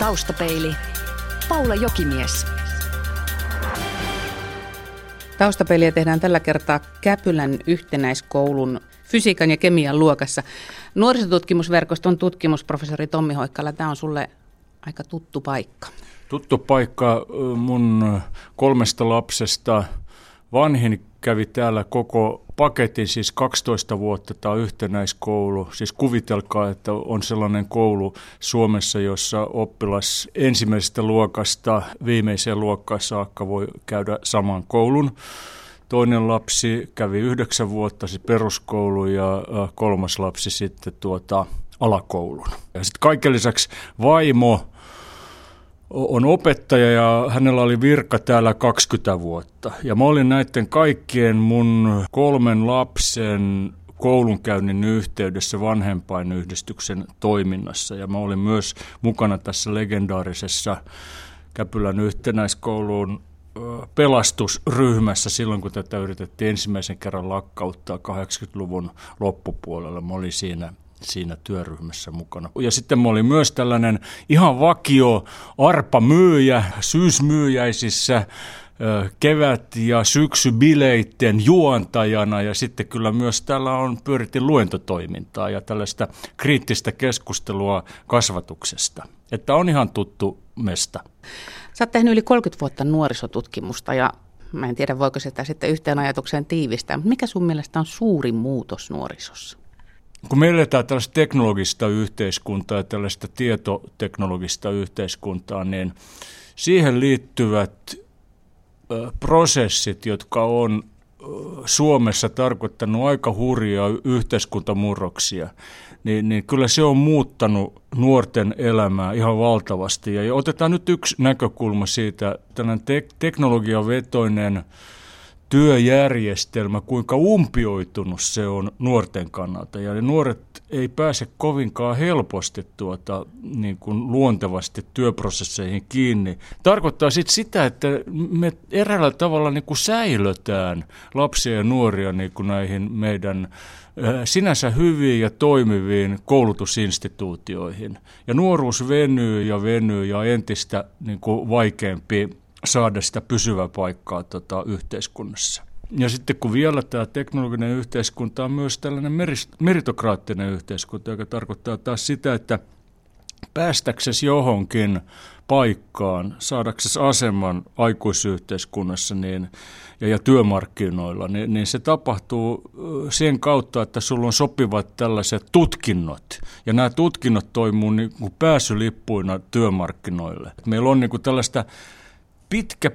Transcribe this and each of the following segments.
Taustapeili. Paula Jokimies. Taustapeiliä tehdään tällä kertaa Käpylän yhtenäiskoulun fysiikan ja kemian luokassa. Nuorisotutkimusverkoston tutkimusprofessori Tommi Hoikkala, tämä on sulle aika tuttu paikka. Tuttu paikka. Mun 3 lapsesta vanhin kävi täällä koko paketin, siis 12 vuotta tämä yhtenäiskoulu. Siis kuvitelkaa, että on sellainen koulu Suomessa, jossa oppilas ensimmäisestä luokasta viimeiseen luokkaan saakka voi käydä saman koulun. Toinen lapsi kävi 9 vuotta siis peruskoulu ja kolmas lapsi sitten alakoulun. Ja sitten kaiken lisäksi vaimo on opettaja ja hänellä oli virka täällä 20 vuotta. Ja mä olin näiden kaikkien mun 3 lapsen koulunkäynnin yhteydessä vanhempainyhdistyksen toiminnassa. Ja mä olin myös mukana tässä legendaarisessa Käpylän yhtenäiskouluun pelastusryhmässä silloin, kun tätä yritettiin ensimmäisen kerran lakkauttaa 80-luvun loppupuolella. Mä olin siinä työryhmässä mukana. Ja sitten mä olin myös tällainen ihan vakio arpamyyjä syysmyyjäisissä kevät- ja syksybileitten juontajana, ja sitten kyllä myös täällä on pyöritin luentotoimintaa ja tällaista kriittistä keskustelua kasvatuksesta. Että on ihan tuttu mesta. Sä oot tehnyt yli 30 vuotta nuorisotutkimusta, ja mä en tiedä voiko sitä sitten yhteen ajatukseen tiivistää, mutta mikä sun mielestä on suuri muutos nuorisossa? Kun me eletään tällaista teknologista yhteiskuntaa ja tällaista tietoteknologista yhteiskuntaa, niin siihen liittyvät prosessit, jotka on Suomessa tarkoittanut aika hurjia yhteiskuntamurroksia, niin kyllä se on muuttanut nuorten elämää ihan valtavasti. Ja otetaan nyt yksi näkökulma siitä, tällainen teknologiavetoinen työjärjestelmä, kuinka umpioitunut se on nuorten kannalta. Ja ne nuoret ei pääse kovinkaan helposti niin kuin luontevasti työprosesseihin kiinni. Tarkoittaa sitä, että me eräällä tavalla niin kuin säilötään lapsia ja nuoria niin kuin näihin meidän sinänsä hyviin ja toimiviin koulutusinstituutioihin. Ja nuoruus venyy ja entistä niin kuin vaikeampi saada sitä pysyvää paikkaa yhteiskunnassa. Ja sitten kun vielä tämä teknologinen yhteiskunta on myös tällainen meritokraattinen yhteiskunta, joka tarkoittaa taas sitä, että päästäksesi johonkin paikkaan, saadaksesi aseman aikuisyhteiskunnassa ja työmarkkinoilla, niin se tapahtuu sen kautta, että sulla on sopivat tällaiset tutkinnot. Ja nämä tutkinnot toimii niin kuin pääsylippuina työmarkkinoille. Meillä on niin kuin tällaista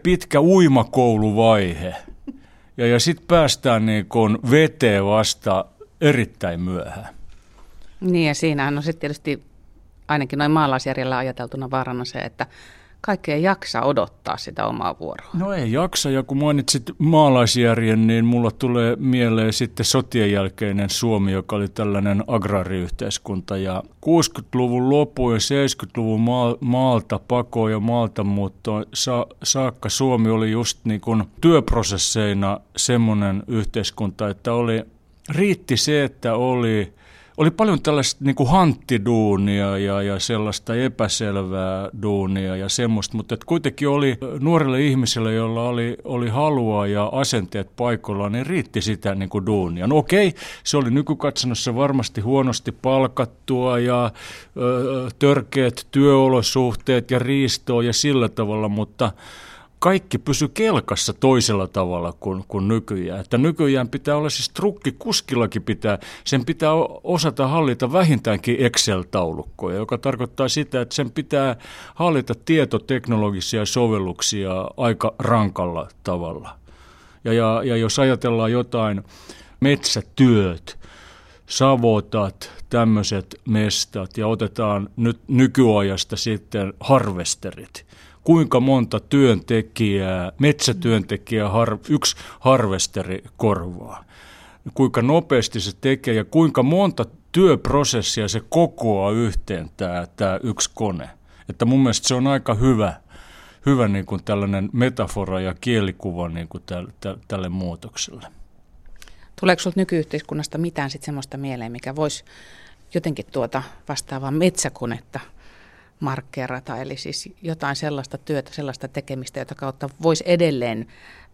pitkä uimakouluvaihe, ja sitten päästään niin kun veteen vasta erittäin myöhään. Niin, ja siinähän on sitten tietysti ainakin noin maalaisjärjellä ajateltuna vaarana se, että kaikki ei jaksa odottaa sitä omaa vuoroa. No ei jaksa, ja kun mainitsit maalaisjärjen, niin mulla tulee mieleen sitten sotien jälkeinen Suomi, joka oli tällainen agraariyhteiskunta. Ja 60-luvun lopun ja 70-luvun maalta pakoon ja maaltamuuttoon saakka Suomi oli just niin kuin työprosesseina semmoinen yhteiskunta, että riitti se, että oli paljon tällaista niin kuin hanttiduunia ja sellaista epäselvää duunia ja semmoista, mutta kuitenkin oli nuorille ihmisille, joilla oli halua ja asenteet paikoillaan, niin riitti sitä niin kuin duunia. No okei, se oli nykykatsonnossa varmasti huonosti palkattua ja törkeät työolosuhteet ja riistoa ja sillä tavalla, mutta kaikki pysyi kelkassa toisella tavalla kuin nykyään. Että nykyään pitää olla siis trukkikuskillakin sen pitää osata hallita vähintäänkin Excel-taulukkoja, joka tarkoittaa sitä, että sen pitää hallita tietoteknologisia sovelluksia aika rankalla tavalla. Ja jos ajatellaan jotain metsätyöt, savotat, tämmöiset mestat ja otetaan nyt nykyajasta sitten harvesterit. Kuinka monta työntekijää, metsätyöntekijää yksi harvesteri korvaa? Kuinka nopeasti se tekee ja kuinka monta työprosessia se kokoaa yhteen tämä yksi kone? Että mun mielestä se on aika hyvä niin kuin tällainen metafora ja kielikuva niin kuin tälle muutokselle. Tuleeko sinulta nykyyhteiskunnasta mitään sitten sellaista mieleen, mikä voisi jotenkin vastaavaa metsäkonetta markkeerata, eli siis jotain sellaista työtä, sellaista tekemistä, jota kautta voisi edelleen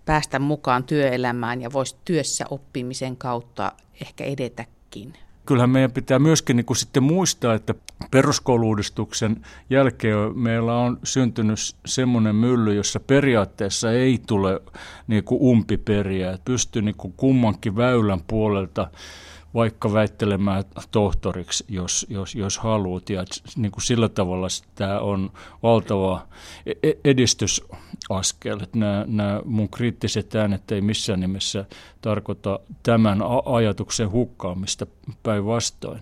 päästä mukaan työelämään ja voisi työssä oppimisen kautta ehkä edetäkin. Kyllähän meidän pitää myöskin niin kuin sitten muistaa, että peruskouluudistuksen jälkeen meillä on syntynyt semmoinen mylly, jossa periaatteessa ei tule niin kuin umpiperiä. Pystyy niin kuin kummankin väylän puolelta vaikka väittelemään tohtoriksi, jos haluat. Ja niin kuin sillä tavalla tämä on valtava edistysaskel. Nämä mun kriittiset äänet ei missään nimessä tarkoita tämän ajatuksen hukkaamista päinvastoin.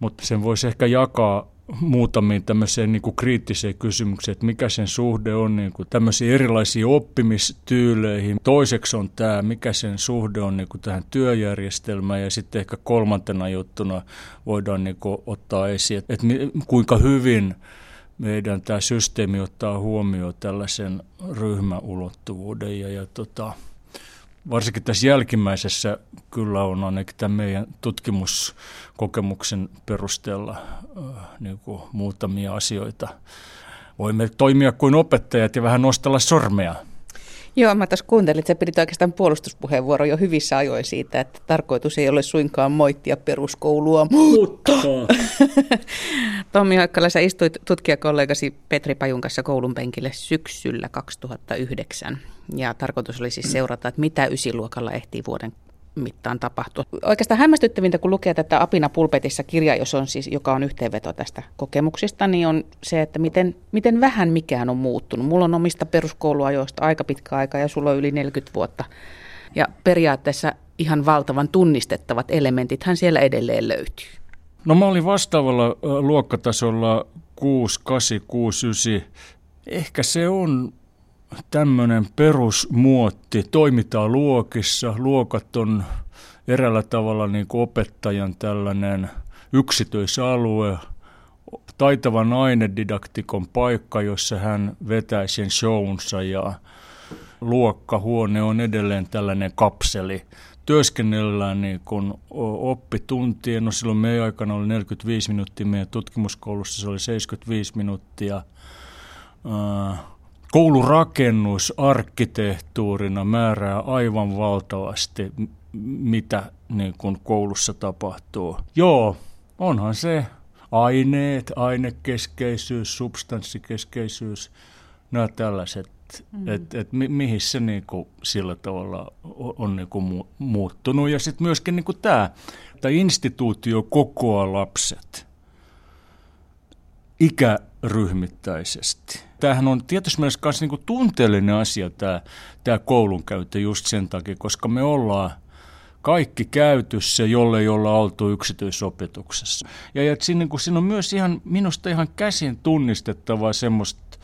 Mutta sen voisi ehkä jakaa muutamiin tämmöiseen niin kuin kriittiseen kysymykseen, että mikä sen suhde on niin kuin tämmöisiin erilaisiin oppimistyyleihin. Toiseksi on tämä, mikä sen suhde on niin kuin tähän työjärjestelmään, ja sitten ehkä kolmantena juttuna voidaan niin kuin ottaa esiin, että kuinka hyvin meidän tämä systeemi ottaa huomioon tällaisen ryhmäulottuvuuden ja varsinkin tässä jälkimmäisessä kyllä on ainakin tämän meidän tutkimuskokemuksen perusteella niin kuin muutamia asioita. Voimme toimia kuin opettajat ja vähän nostella sormea. Joo, mä tässä kuuntelin, että sä pidit oikeastaan puolustuspuheenvuoron jo hyvissä ajoin siitä, että tarkoitus ei ole suinkaan moittia peruskoulua, mutta... Tommi Hoikkala, sä istuit tutkijakollegasi Petri Pajun kanssa koulun penkille syksyllä 2009, ja tarkoitus oli siis seurata, että mitä ysiluokalla ehtii vuoden mittaan tapahtua. Oikeastaan hämmästyttävintä, kun lukee tätä Apina pulpetissa -kirjaa, joka on yhteenveto tästä kokemuksesta, niin on se, että miten vähän mikään on muuttunut. Mulla on omista peruskouluajoista aika pitkä aika ja sulla on yli 40 vuotta. Ja periaatteessa ihan valtavan tunnistettavat elementithän siellä edelleen löytyy. No mä olin vastaavalla luokkatasolla 6, 8, 6, 9. Ehkä se on... tämmöinen perusmuotti, toimitaan luokissa, luokat on eräällä tavalla niin kuin opettajan tällainen yksityisalue, taitavan ainedidaktikon paikka, jossa hän vetää sen shownsa, ja luokkahuone on edelleen tällainen kapseli. Työskennellään niin kuin oppituntien, no silloin meidän aikana oli 45 minuuttia, meidän tutkimuskoulussa se oli 75 minuuttia. Koulurakennus arkkitehtuurina määrää aivan valtavasti, mitä niin kuin koulussa tapahtuu. Joo, onhan se aineet, ainekeskeisyys, substanssikeskeisyys, nämä tällaiset, että mihin se niin kuin sillä tavalla on niin kuin muuttunut. Ja sitten myöskin niin kuin tämä instituutio kokoaa lapset ikäryhmittäisesti. Tämähän on tietysti myös niinku tunteellinen asia tämä koulunkäyttö just sen takia, koska me ollaan kaikki käytössä, jollei olla oltu yksityisopetuksessa. Ja siinä on myös minusta ihan käsin tunnistettavaa semmoista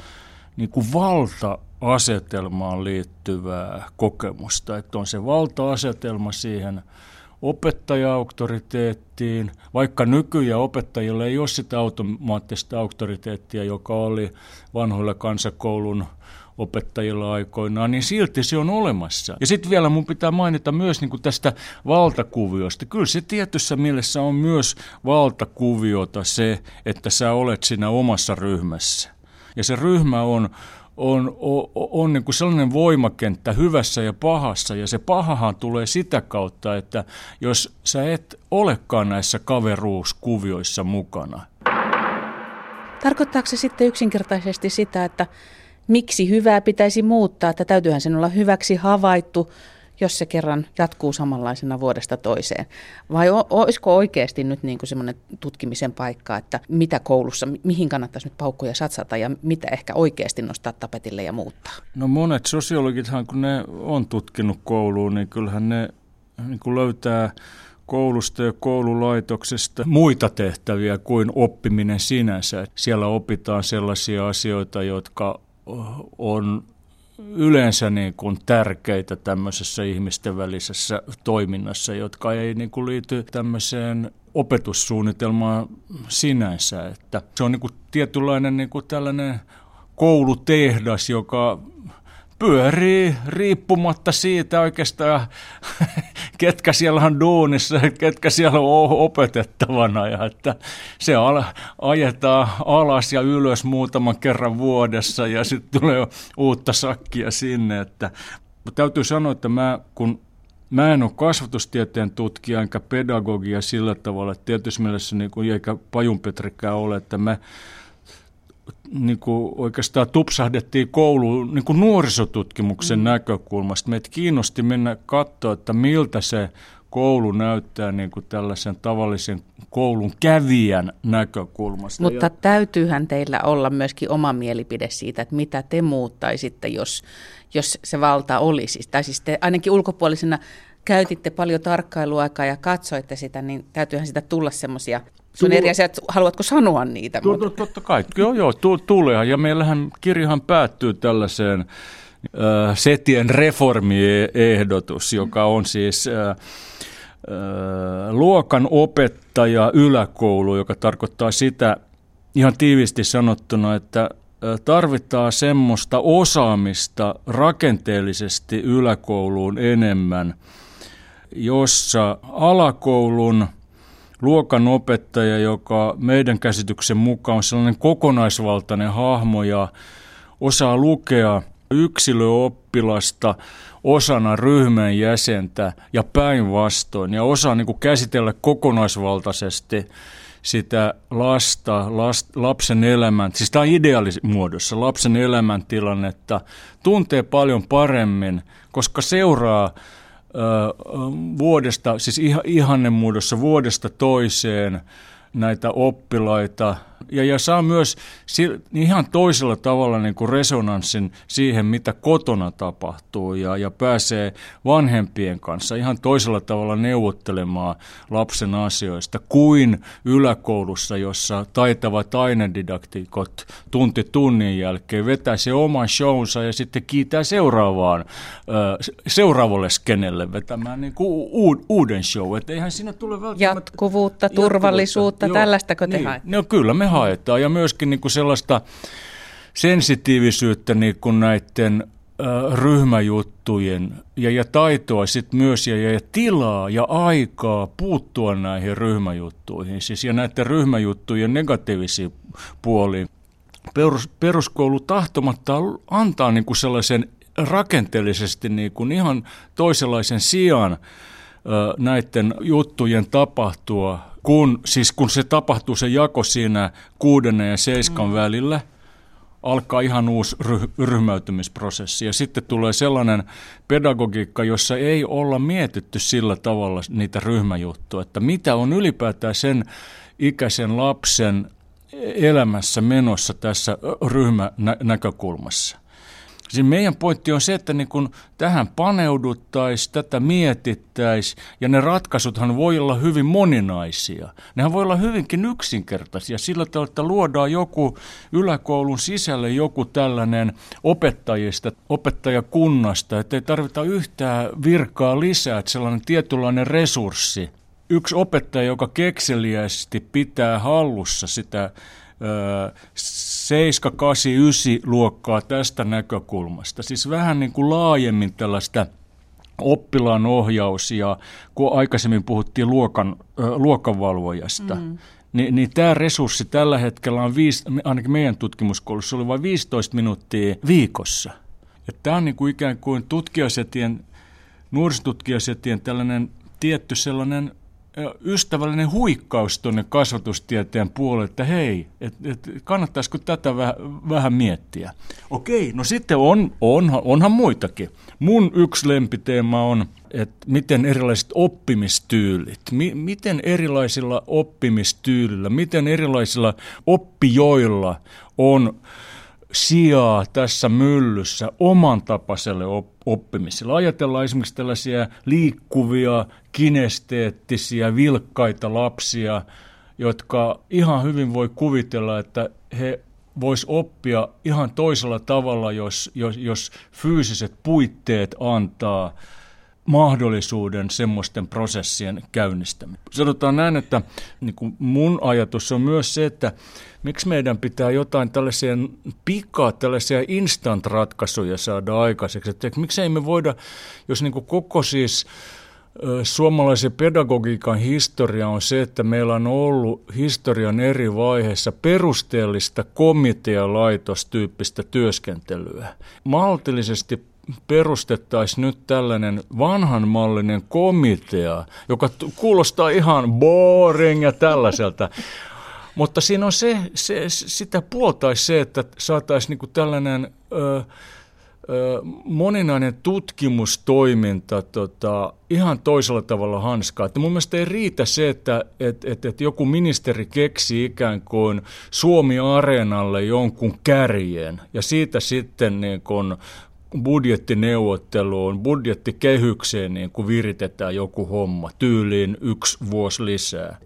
niinku valta-asetelmaan liittyvää kokemusta, että on se valta-asetelma siihen opettaja-auktoriteettiin, vaikka nykyjä opettajilla ei ole sitä automaattista auktoriteettia, joka oli vanhoilla kansakoulun opettajilla aikoinaan, niin silti se on olemassa. Ja sitten vielä mun pitää mainita myös niin kuin tästä valtakuviosta. Kyllä se tietyssä mielessä on myös valtakuviota se, että sä olet siinä omassa ryhmässä. Ja se ryhmä on niin kuin sellainen voimakenttä hyvässä ja pahassa, ja se pahahan tulee sitä kautta, että jos sä et olekaan näissä kaveruuskuvioissa mukana. Tarkoittaako se sitten yksinkertaisesti sitä, että miksi hyvää pitäisi muuttaa, että täytyyhän sen olla hyväksi havaittu, jos se kerran jatkuu samanlaisena vuodesta toiseen? Vai olisiko oikeasti nyt niin kuin semmoinen tutkimisen paikka, että mitä koulussa, mihin kannattaisi nyt paukkuja satsata ja mitä ehkä oikeasti nostaa tapetille ja muuttaa? No monet sosiologithan, kun ne on tutkinut kouluun, niin kyllähän ne niin kuin löytää koulusta ja koululaitoksesta muita tehtäviä kuin oppiminen sinänsä. Siellä opitaan sellaisia asioita, jotka on yleensä niin kuin tärkeitä tämmöisessä ihmisten välisessä toiminnassa, jotka ei niin kuin liity tämmöiseen opetussuunnitelmaan sinänsä. Että se on niin kuin tietynlainen niin kuin tällainen koulutehdas, joka pyörii riippumatta siitä oikeastaan ketkä siellä on duunissa, ketkä siellä on opetettavana, ja että se ajetaan alas ja ylös muutaman kerran vuodessa ja sitten tulee uutta sakkia sinne. Että täytyy sanoa, että mä en ole kasvatustieteen tutkija enkä pedagogia sillä tavalla, että tietysti mielessä niin kuin, eikä Pajun Petrikään ole, että me niin kuin oikeastaan tupsahdettiin kouluun niin kuin nuorisotutkimuksen näkökulmasta. Meitä kiinnosti mennä katsoa, että miltä se koulu näyttää niin kuin tällaisen tavallisen koulun kävijän näkökulmasta. Mutta täytyyhän teillä olla myöskin oma mielipide siitä, että mitä te muuttaisitte, jos se valta olisi. Tai siis te ainakin ulkopuolisena käytitte paljon tarkkailuaikaa ja katsoitte sitä, niin täytyyhän sitä tulla semmoisia. Se on eri asia, että haluatko sanoa niitä? Totta kai. Joo, tuleehan. Ja meillähän kirjahan päättyy tällaiseen setien reformiehdotus, joka on siis luokan opettaja yläkoulu, joka tarkoittaa sitä ihan tiiviisti sanottuna, että tarvitaan semmoista osaamista rakenteellisesti yläkouluun enemmän, jossa alakoulun luokanopettaja, joka meidän käsityksen mukaan on sellainen kokonaisvaltainen hahmo ja osaa lukea yksilöoppilasta osana ryhmän jäsentä ja päinvastoin, ja osaa niin kuin käsitellä kokonaisvaltaisesti sitä lapsen elämän, siis tämä on ideaalimuodossa, lapsen elämäntilannetta, tuntee paljon paremmin, koska seuraa vuodesta, siis ihannemuodossa vuodesta toiseen näitä oppilaita ja saa myös ihan toisella tavalla niin kuin resonanssin siihen, mitä kotona tapahtuu ja pääsee vanhempien kanssa ihan toisella tavalla neuvottelemaan lapsen asioista kuin yläkoulussa, jossa taitavat ainedidaktikot tunti tunnin jälkeen vetää se oman shownsa ja sitten kiitää seuraavalle skenelle vetämään niin kuin uuden show. Et eihän siinä tule välttämättä jatkuvuutta, turvallisuutta, tällaistako te haette? No kyllä me haetaan, ja myöskin niin kuin sellaista sensitiivisyyttä niin kuin näiden ryhmäjuttujen ja taitoa sitten myös ja tilaa ja aikaa puuttua näihin ryhmäjuttuihin, siis ja näiden ryhmäjuttujen negatiivisiin puoliin. Peruskoulu tahtomatta antaa niin kuin sellaisen rakenteellisesti niin kuin ihan toisenlaisen sijaan näiden juttujen tapahtua, kun se tapahtuu, se jako siinä 6. ja 7. välillä, alkaa ihan uusi ryhmäytymisprosessi. Ja sitten tulee sellainen pedagogiikka, jossa ei olla mietitty sillä tavalla niitä ryhmäjuttuja, että mitä on ylipäätään sen ikäisen lapsen elämässä menossa tässä ryhmänäkökulmassa. Siis meidän pointti on se, että niin kun tähän paneuduttaisiin, tätä mietittäisiin, ja ne ratkaisuthan voi olla hyvin moninaisia. Nehän voi olla hyvinkin yksinkertaisia sillä tavalla, että luodaan joku yläkoulun sisälle joku tällainen opettajista, opettajakunnasta, että ei tarvita yhtään virkaa lisää, että sellainen tietynlainen resurssi. Yksi opettaja, joka kekseliäisesti pitää hallussa sitä 7, 8, 9 luokkaa tästä näkökulmasta. Siis vähän niin kuin laajemmin tällaista oppilaan ohjaus ja kun aikaisemmin puhuttiin luokanvalvojasta, niin tämä resurssi tällä hetkellä on, ainakin meidän tutkimuskoulussa oli vain 15 minuuttia viikossa. Ja tämä on niin kuin ikään kuin nuorisotutkijasetien tällainen tietty sellainen ystävällinen huikkaus tuonne kasvatustieteen puolelle, että hei, kannattaisiko tätä vähän miettiä. Okei, no sitten onhan muitakin. Mun yksi lempiteema on, että miten erilaiset oppimistyylit, miten erilaisilla oppimistyylillä, miten erilaisilla oppijoilla on sijaa tässä myllyssä oman tapaiselle oppimiselle. Ajatellaan esimerkiksi tällaisia liikkuvia, kinesteettisiä, vilkkaita lapsia, jotka ihan hyvin voi kuvitella, että he vois oppia ihan toisella tavalla, jos fyysiset puitteet antaa mahdollisuuden semmoisten prosessien käynnistäminen. Sanotaan näin, että niin kuin mun ajatus on myös se, että miksi meidän pitää jotain tällaisia instant-ratkaisuja saada aikaiseksi. Että miksei me voida, jos niin kuin koko siis suomalaisen pedagogiikan historia on se, että meillä on ollut historian eri vaiheissa perusteellista komitealaitostyyppistä työskentelyä. Maltillisesti perustettaisiin nyt tällainen vanhanmallinen komitea, joka kuulostaa ihan boring ja tällaiselta. Mutta siinä on sitä puoltaisi se, että saataisiin niinku tällainen moninainen tutkimustoiminta ihan toisella tavalla hanskaa. Että mun mielestä ei riitä se, että joku ministeri keksii ikään kuin Suomi-areenalle jonkun kärjen ja siitä sitten niin kuin budjettineuvotteluun, budjettikehykseen niin kuin viritetään joku homma tyyliin yksi vuosi lisää.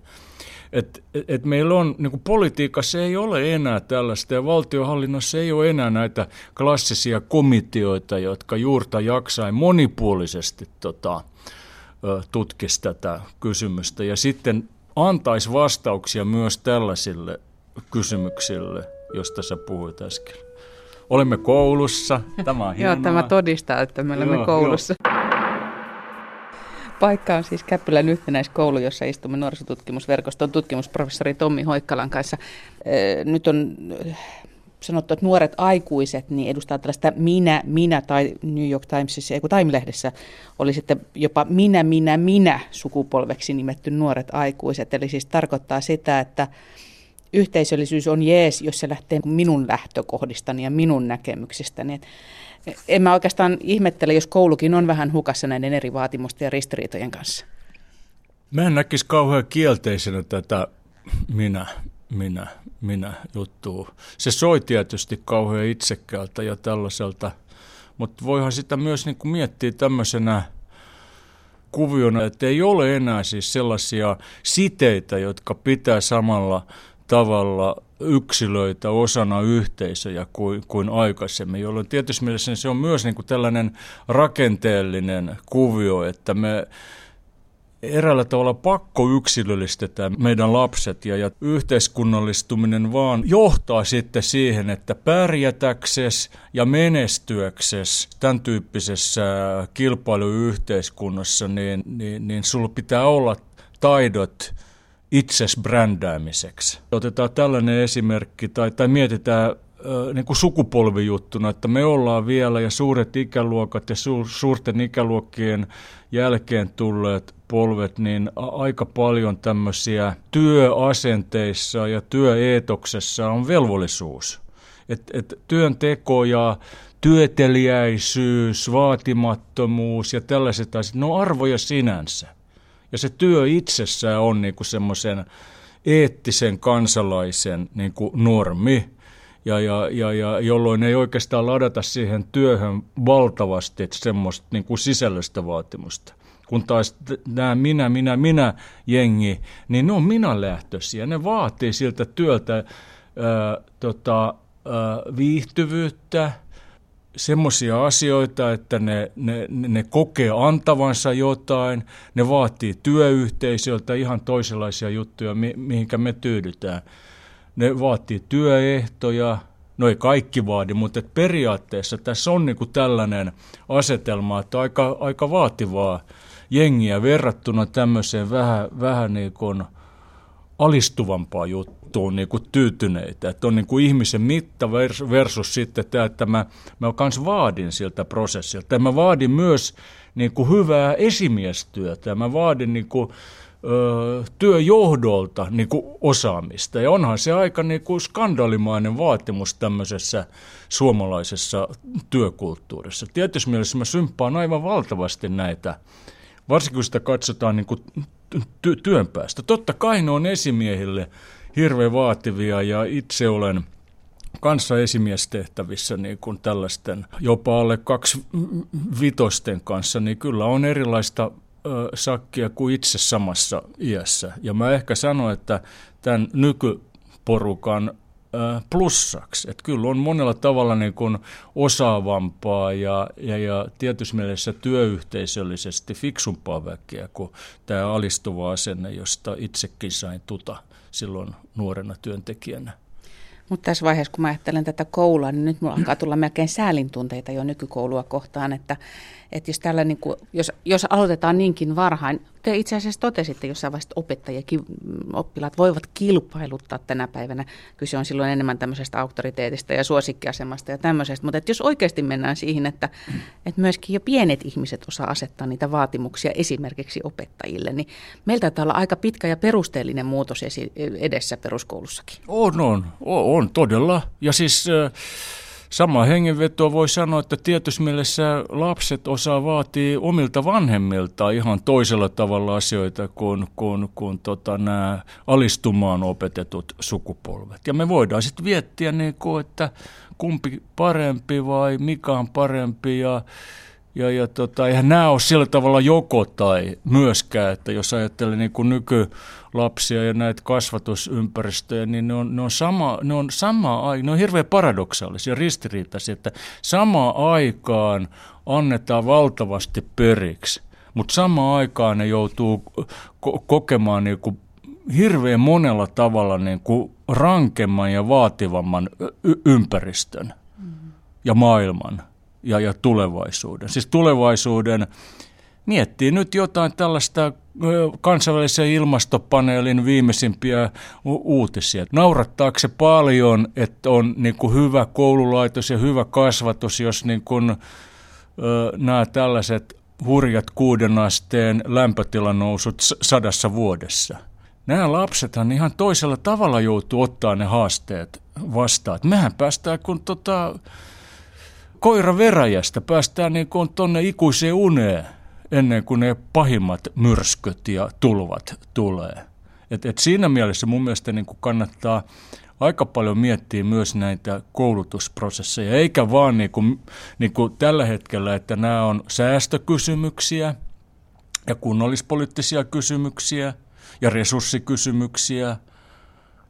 Et meillä on, niin kuin politiikassa ei ole enää tällaista ja valtionhallinnossa ei ole enää näitä klassisia komiteoita, jotka juurta jaksain monipuolisesti tutkisi tätä kysymystä ja sitten antaisi vastauksia myös tällaisille kysymyksille, josta sä puhuit äsken. Olemme koulussa, tämä on hienoa. Joo, tämä todistaa, että me olemme koulussa. Paikka on siis Käpylän yhtenäiskoulu, jossa istumme nuorisotutkimusverkoston tutkimusprofessori Tommi Hoikkalan kanssa. Nyt on sanottu, että nuoret aikuiset niin edustaa tällaista minä, tai New York Timesissa, Time-lehdessä oli sitten jopa minä sukupolveksi nimetty nuoret aikuiset. Eli siis tarkoittaa sitä, että yhteisöllisyys on jees, jos se lähtee minun lähtökohdistani ja minun näkemyksistäni. En mä oikeastaan ihmettele, jos koulukin on vähän hukassa näiden eri vaatimusten ja ristiriitojen kanssa. Mä en näkisi kauhean kielteisenä tätä minä juttua. Se soi tietysti kauhean itsekkäältä ja tällaiselta, mutta voihan sitä myös niin kuin miettiä tämmöisenä kuviona, että ei ole enää siis sellaisia siteitä, jotka pitää samalla tavalla yksilöitä osana yhteisöjä kuin aikaisemmin, jolloin tietysti mielessä se on myös niin kuin tällainen rakenteellinen kuvio, että me eräällä tavalla pakko yksilöllistetään meidän lapset ja yhteiskunnallistuminen vaan johtaa sitten siihen, että pärjätäksesi ja menestyäksesi tämän tyyppisessä kilpailuyhteiskunnassa, niin sulla pitää olla taidot itses brändäämiseksi. Otetaan tällainen esimerkki tai mietitään niin kuin sukupolvijuttuna, että me ollaan vielä ja suuret ikäluokat ja suurten ikäluokkien jälkeen tulleet polvet, niin aika paljon tämmöisiä työasenteissa ja työeetoksessa on velvollisuus. Et työnteko ja työteliäisyys, vaatimattomuus ja tällaiset asiat, ne on arvoja sinänsä. Ja se työ itsessään on niinku semmoisen eettisen kansalaisen niinku normi, ja jolloin ei oikeastaan ladata siihen työhön valtavasti semmoista niinku sisällöstä vaatimusta. Kun taas nämä minä jengi, niin ne on minä-lähtöisiä. Ne vaatii siltä työltä viihtyvyyttä, semmoisia asioita, että ne kokee antavansa jotain, ne vaatii työyhteisöltä ihan toisenlaisia juttuja, mihinkä me tyydytään. Ne vaatii työehtoja, no ei kaikki vaadi, mutta et periaatteessa tässä on niinku tällainen asetelma, että aika vaativaa jengiä verrattuna tämmöiseen vähän niin kuin alistuvampaan juttuun. On niinku tyytyneitä, että on niinku ihmisen mitta versus sitten tämä, että mä kans vaadin siltä prosessilta. Mä vaadin myös niinku hyvää esimiestyötä, mä vaadin niinku työjohdolta niinku osaamista. Ja onhan se aika niinku skandaalimainen vaatimus tämmöisessä suomalaisessa työkulttuurissa. Tietysti mielessä mä symppaan aivan valtavasti näitä, varsinkin kun sitä katsotaan niinku työn päästä. Totta kai ne on esimiehille hirveän vaativia ja itse olen kanssa esimiestehtävissä niin kuin tällaisten jopa alle 25-vuotiaiden kanssa, niin kyllä on erilaista sakkia kuin itse samassa iässä. Ja mä ehkä sanon, että tämän nykyporukan plussaksi, että kyllä on monella tavalla niin kuin osaavampaa ja tietysti mielessä työyhteisöllisesti fiksumpaa väkeä kuin tämä alistuva asenne, josta itsekin sain silloin nuorena työntekijänä. Mutta tässä vaiheessa, kun mä ajattelen tätä koulua, niin nyt mulla alkaa tulla melkein säälin tunteita jo nykykoulua kohtaan, että Että jos, tällä niin kuin, jos aloitetaan niinkin varhain, te itse asiassa totesitte jossain vaiheessa, että oppilaat voivat kilpailuttaa tänä päivänä. Kyse on silloin enemmän tämmöisestä auktoriteetista ja suosikkiasemasta ja tämmöisestä. Mutta jos oikeasti mennään siihen, että myöskin jo pienet ihmiset osaa asettaa niitä vaatimuksia esimerkiksi opettajille, niin meillä taitaa olla aika pitkä ja perusteellinen muutos edessä peruskoulussakin. On todella. Ja siis... Sama hengenvetoa voi sanoa, että tietyssä mielessä lapset osaa vaatia omilta vanhemmiltaan ihan toisella tavalla asioita kuin nämä alistumaan opetetut sukupolvet. Ja me voidaan sitten viettiä, niin kuin, että kumpi parempi vai mikä on parempi. Ja eihän nämä ole sillä tavalla joko tai myöskään, että jos ajattelee niin kuin nykylapsia ja näitä kasvatusympäristöjä, niin ne on hirveän paradoksaalisia, ristiriitaisia, että samaan aikaan annetaan valtavasti periksi, mutta samaan aikaan ne joutuu kokemaan niin kuin hirveän monella tavalla niin kuin rankemman ja vaativamman ympäristön ja maailman. Ja tulevaisuuden. Siis tulevaisuuden miettii nyt jotain tällaista kansainvälisen ilmastopaneelin viimeisimpiä uutisia. Naurattaako se paljon, että on niin kuin hyvä koululaitos ja hyvä kasvatus, jos niin kuin, nämä tällaiset hurjat 6 asteen lämpötilanousut 100 vuodessa. Nämä lapsethan ihan toisella tavalla joutuu ottaa ne haasteet vastaan. Et mehän päästään kun koira veräjästä päästään niin kuin tuonne ikuiseen uneen ennen kuin ne pahimmat myrskyt ja tulvat tulee. Et siinä mielessä mun mielestä niin kuin kannattaa aika paljon miettiä myös näitä koulutusprosesseja, eikä vaan niin kuin tällä hetkellä, että nämä on säästökysymyksiä ja kunnallispoliittisia kysymyksiä ja resurssikysymyksiä.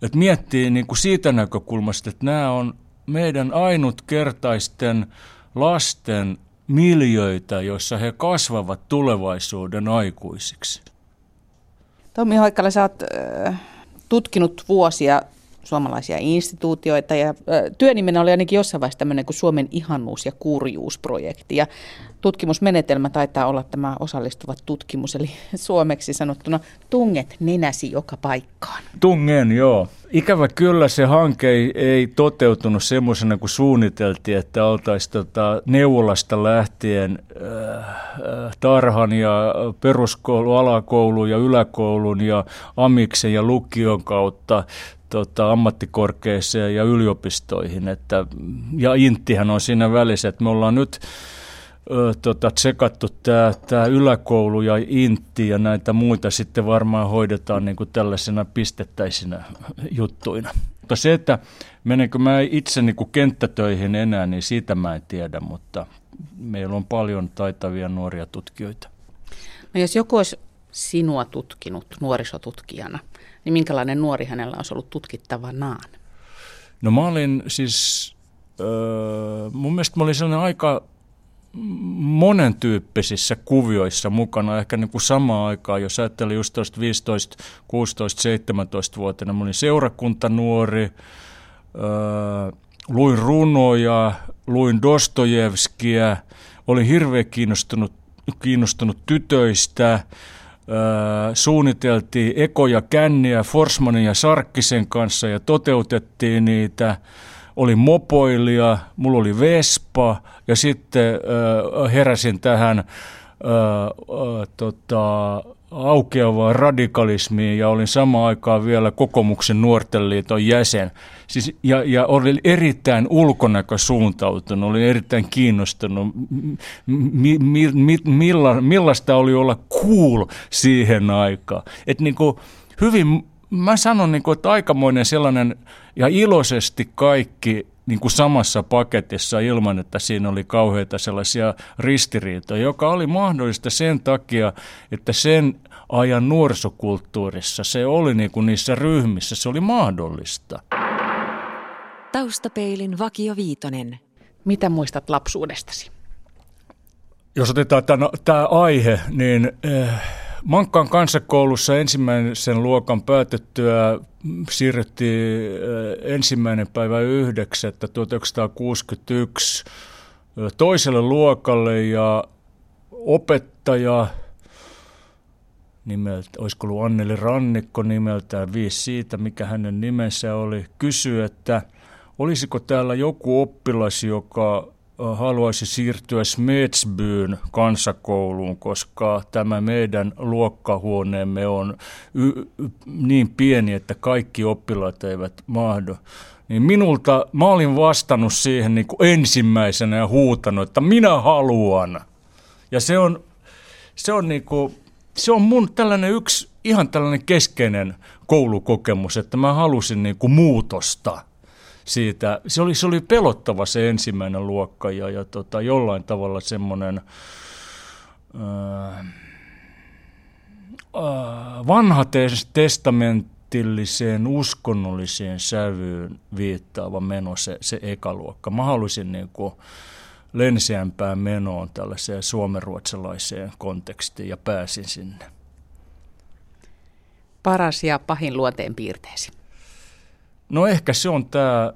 Et miettii niin kuin siitä näkökulmasta, että nämä on meidän ainutkertaisten lasten miljöitä, joissa he kasvavat tulevaisuuden aikuisiksi. Tommi Hoikkala, sä oot tutkinut vuosia suomalaisia instituutioita ja työnimenä oli ainakin jossain vaiheessa tämmöinen kuin Suomen ihanuus- ja kurjuusprojekti. Ja tutkimusmenetelmä taitaa olla tämä osallistuva tutkimus, eli suomeksi sanottuna tunget nenäsi joka paikkaan. Tungen, joo. Ikävä kyllä se hanke ei toteutunut semmoisena kuin suunniteltiin, että oltaisiin neuvolasta lähtien tarhan ja peruskoulu, alakoulun ja yläkoulun ja amiksen ja lukion kautta ammattikorkeeseen ja yliopistoihin. Ja Inttihän on siinä välissä, että me ollaan nyt tsekattu tämä yläkoulu ja Intti ja näitä muita sitten varmaan hoidetaan niin kuin tällaisena pistettäisinä juttuina. Mutta se, että menenkö mä itse niin kuin kenttätöihin enää, niin siitä mä en tiedä, mutta meillä on paljon taitavia nuoria tutkijoita. No jos joku olisi sinua tutkinut nuorisotutkijana, niin minkälainen nuori hänellä olisi ollut tutkittavanaan? No mä olin siis, mun mielestä mä olin sellainen aika monen tyyppisissä kuvioissa mukana, ehkä niin kuin samaan aikaan, jos ajattelin just 15, 16, 17-vuotiaana, mä olin seurakuntanuori, luin runoja, luin Dostojevskiä, olin hirveän kiinnostunut tytöistä, suunniteltiin Eko ja Känniä Forsmanin ja Sarkkisen kanssa ja toteutettiin niitä. Oli mopoilija, mulla oli Vespa ja sitten heräsin tähän aukeavaan radikalismiin ja olin samaan aikaan vielä kokoomuksen nuorten liiton jäsen. Siis, ja olin erittäin ulkonäkösuuntautunut, olin erittäin kiinnostunut, millaista oli olla cool siihen aikaan. Että niin kuin hyvin... Mä sanon, että aikamoinen sellainen ja iloisesti kaikki samassa paketissa ilman, että siinä oli kauheita sellaisia ristiriitoja, joka oli mahdollista sen takia, että sen ajan nuorisokulttuurissa se oli niissä ryhmissä, se oli mahdollista. Taustapeilin Vakio Viitonen. Mitä muistat lapsuudestasi? Jos otetaan tämä aihe, niin... Mankkaan kansakoulussa ensimmäisen luokan päätettyä siirryttiin 1.9.1961 toiselle luokalle ja opettaja, olisiko ollut Anneli Rannikko nimeltään, viis siitä, mikä hänen nimensä oli, kysyi, että olisiko täällä joku oppilas, joka haluaisi siirtyä Smetsbyn kansakouluun, koska tämä meidän luokkahuoneemme on niin pieni, että kaikki oppilaat eivät mahdu. Niin mä olin vastannut siihen niin kuin ensimmäisenä ja huutanut, että minä haluan. Ja se on mun tällainen yksi ihan tällainen keskeinen koulukokemus, että mä halusin niin kuin muutosta. Siitä. Se oli pelottava se ensimmäinen luokka ja jollain tavalla semmoinen vanha testamentilliseen uskonnolliseen sävyyn viittaava meno se ekaluokka. Mä halusin niin kuin lenseämpään menoon tällaiseen suomenruotsalaiseen kontekstiin ja pääsin sinne. Paras ja pahin luonteen piirteesi? No ehkä se on tämä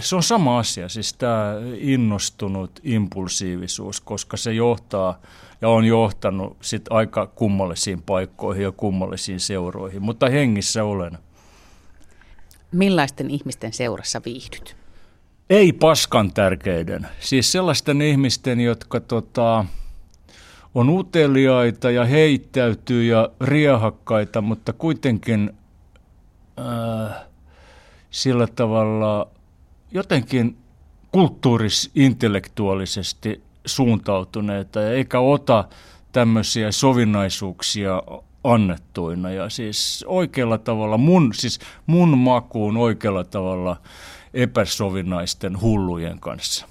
se on sama asia, siis tämä innostunut impulsiivisuus, koska se johtaa ja on johtanut sit aika kummallisiin paikkoihin ja kummallisiin seuroihin, mutta hengissä olen. Millaisten ihmisten seurassa viihdyt? Ei paskan tärkeiden, siis sellaisten ihmisten, jotka on uteliaita ja heittäytyy ja riehakkaita, mutta kuitenkin sillä tavalla jotenkin kulttuurintellektuaalisesti suuntautuneita ja eikä ota tämmöisiä sovinnaisuuksia annettuina ja siis oikealla tavalla mun makuun oikealla tavalla epäsovinnaisten hullujen kanssa.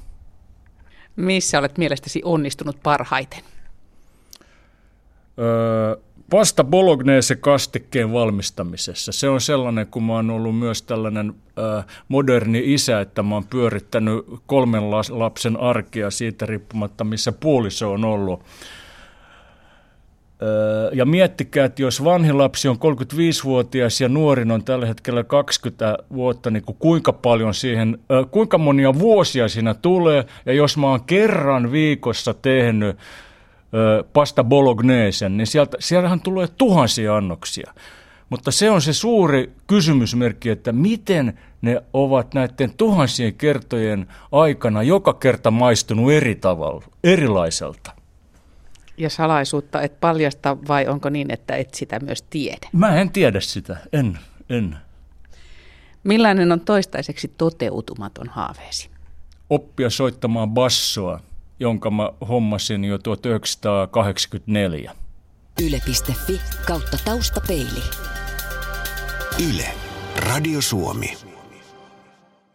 Missä olet mielestäsi onnistunut parhaiten? Pasta bolognese kastikkeen valmistamisessa. Se on sellainen, kun mä oon ollut myös tällainen moderni isä, että mä oon pyörittänyt 3 lapsen arkea siitä riippumatta, missä puoliso on ollut. Ja miettikää, että jos vanhin lapsi on 35-vuotias ja nuorin on tällä hetkellä 20 vuotta, niin kuinka paljon siihen, kuinka monia vuosia siinä tulee. Ja jos mä oon kerran viikossa tehnyt pasta bolognesen, niin siellähän tulee tuhansia annoksia. Mutta se on se suuri kysymysmerkki, että miten ne ovat näiden tuhansien kertojen aikana joka kerta maistunut eri tavalla, erilaiselta. Ja salaisuutta et paljasta, vai onko niin, että et sitä myös tiedä? Mä en tiedä sitä, en. Millainen on toistaiseksi toteutumaton haaveesi? Oppia soittamaan bassoa, jonka mä hommasin jo 1984. Yle.fi/taustapeili. Yle. Radio Suomi.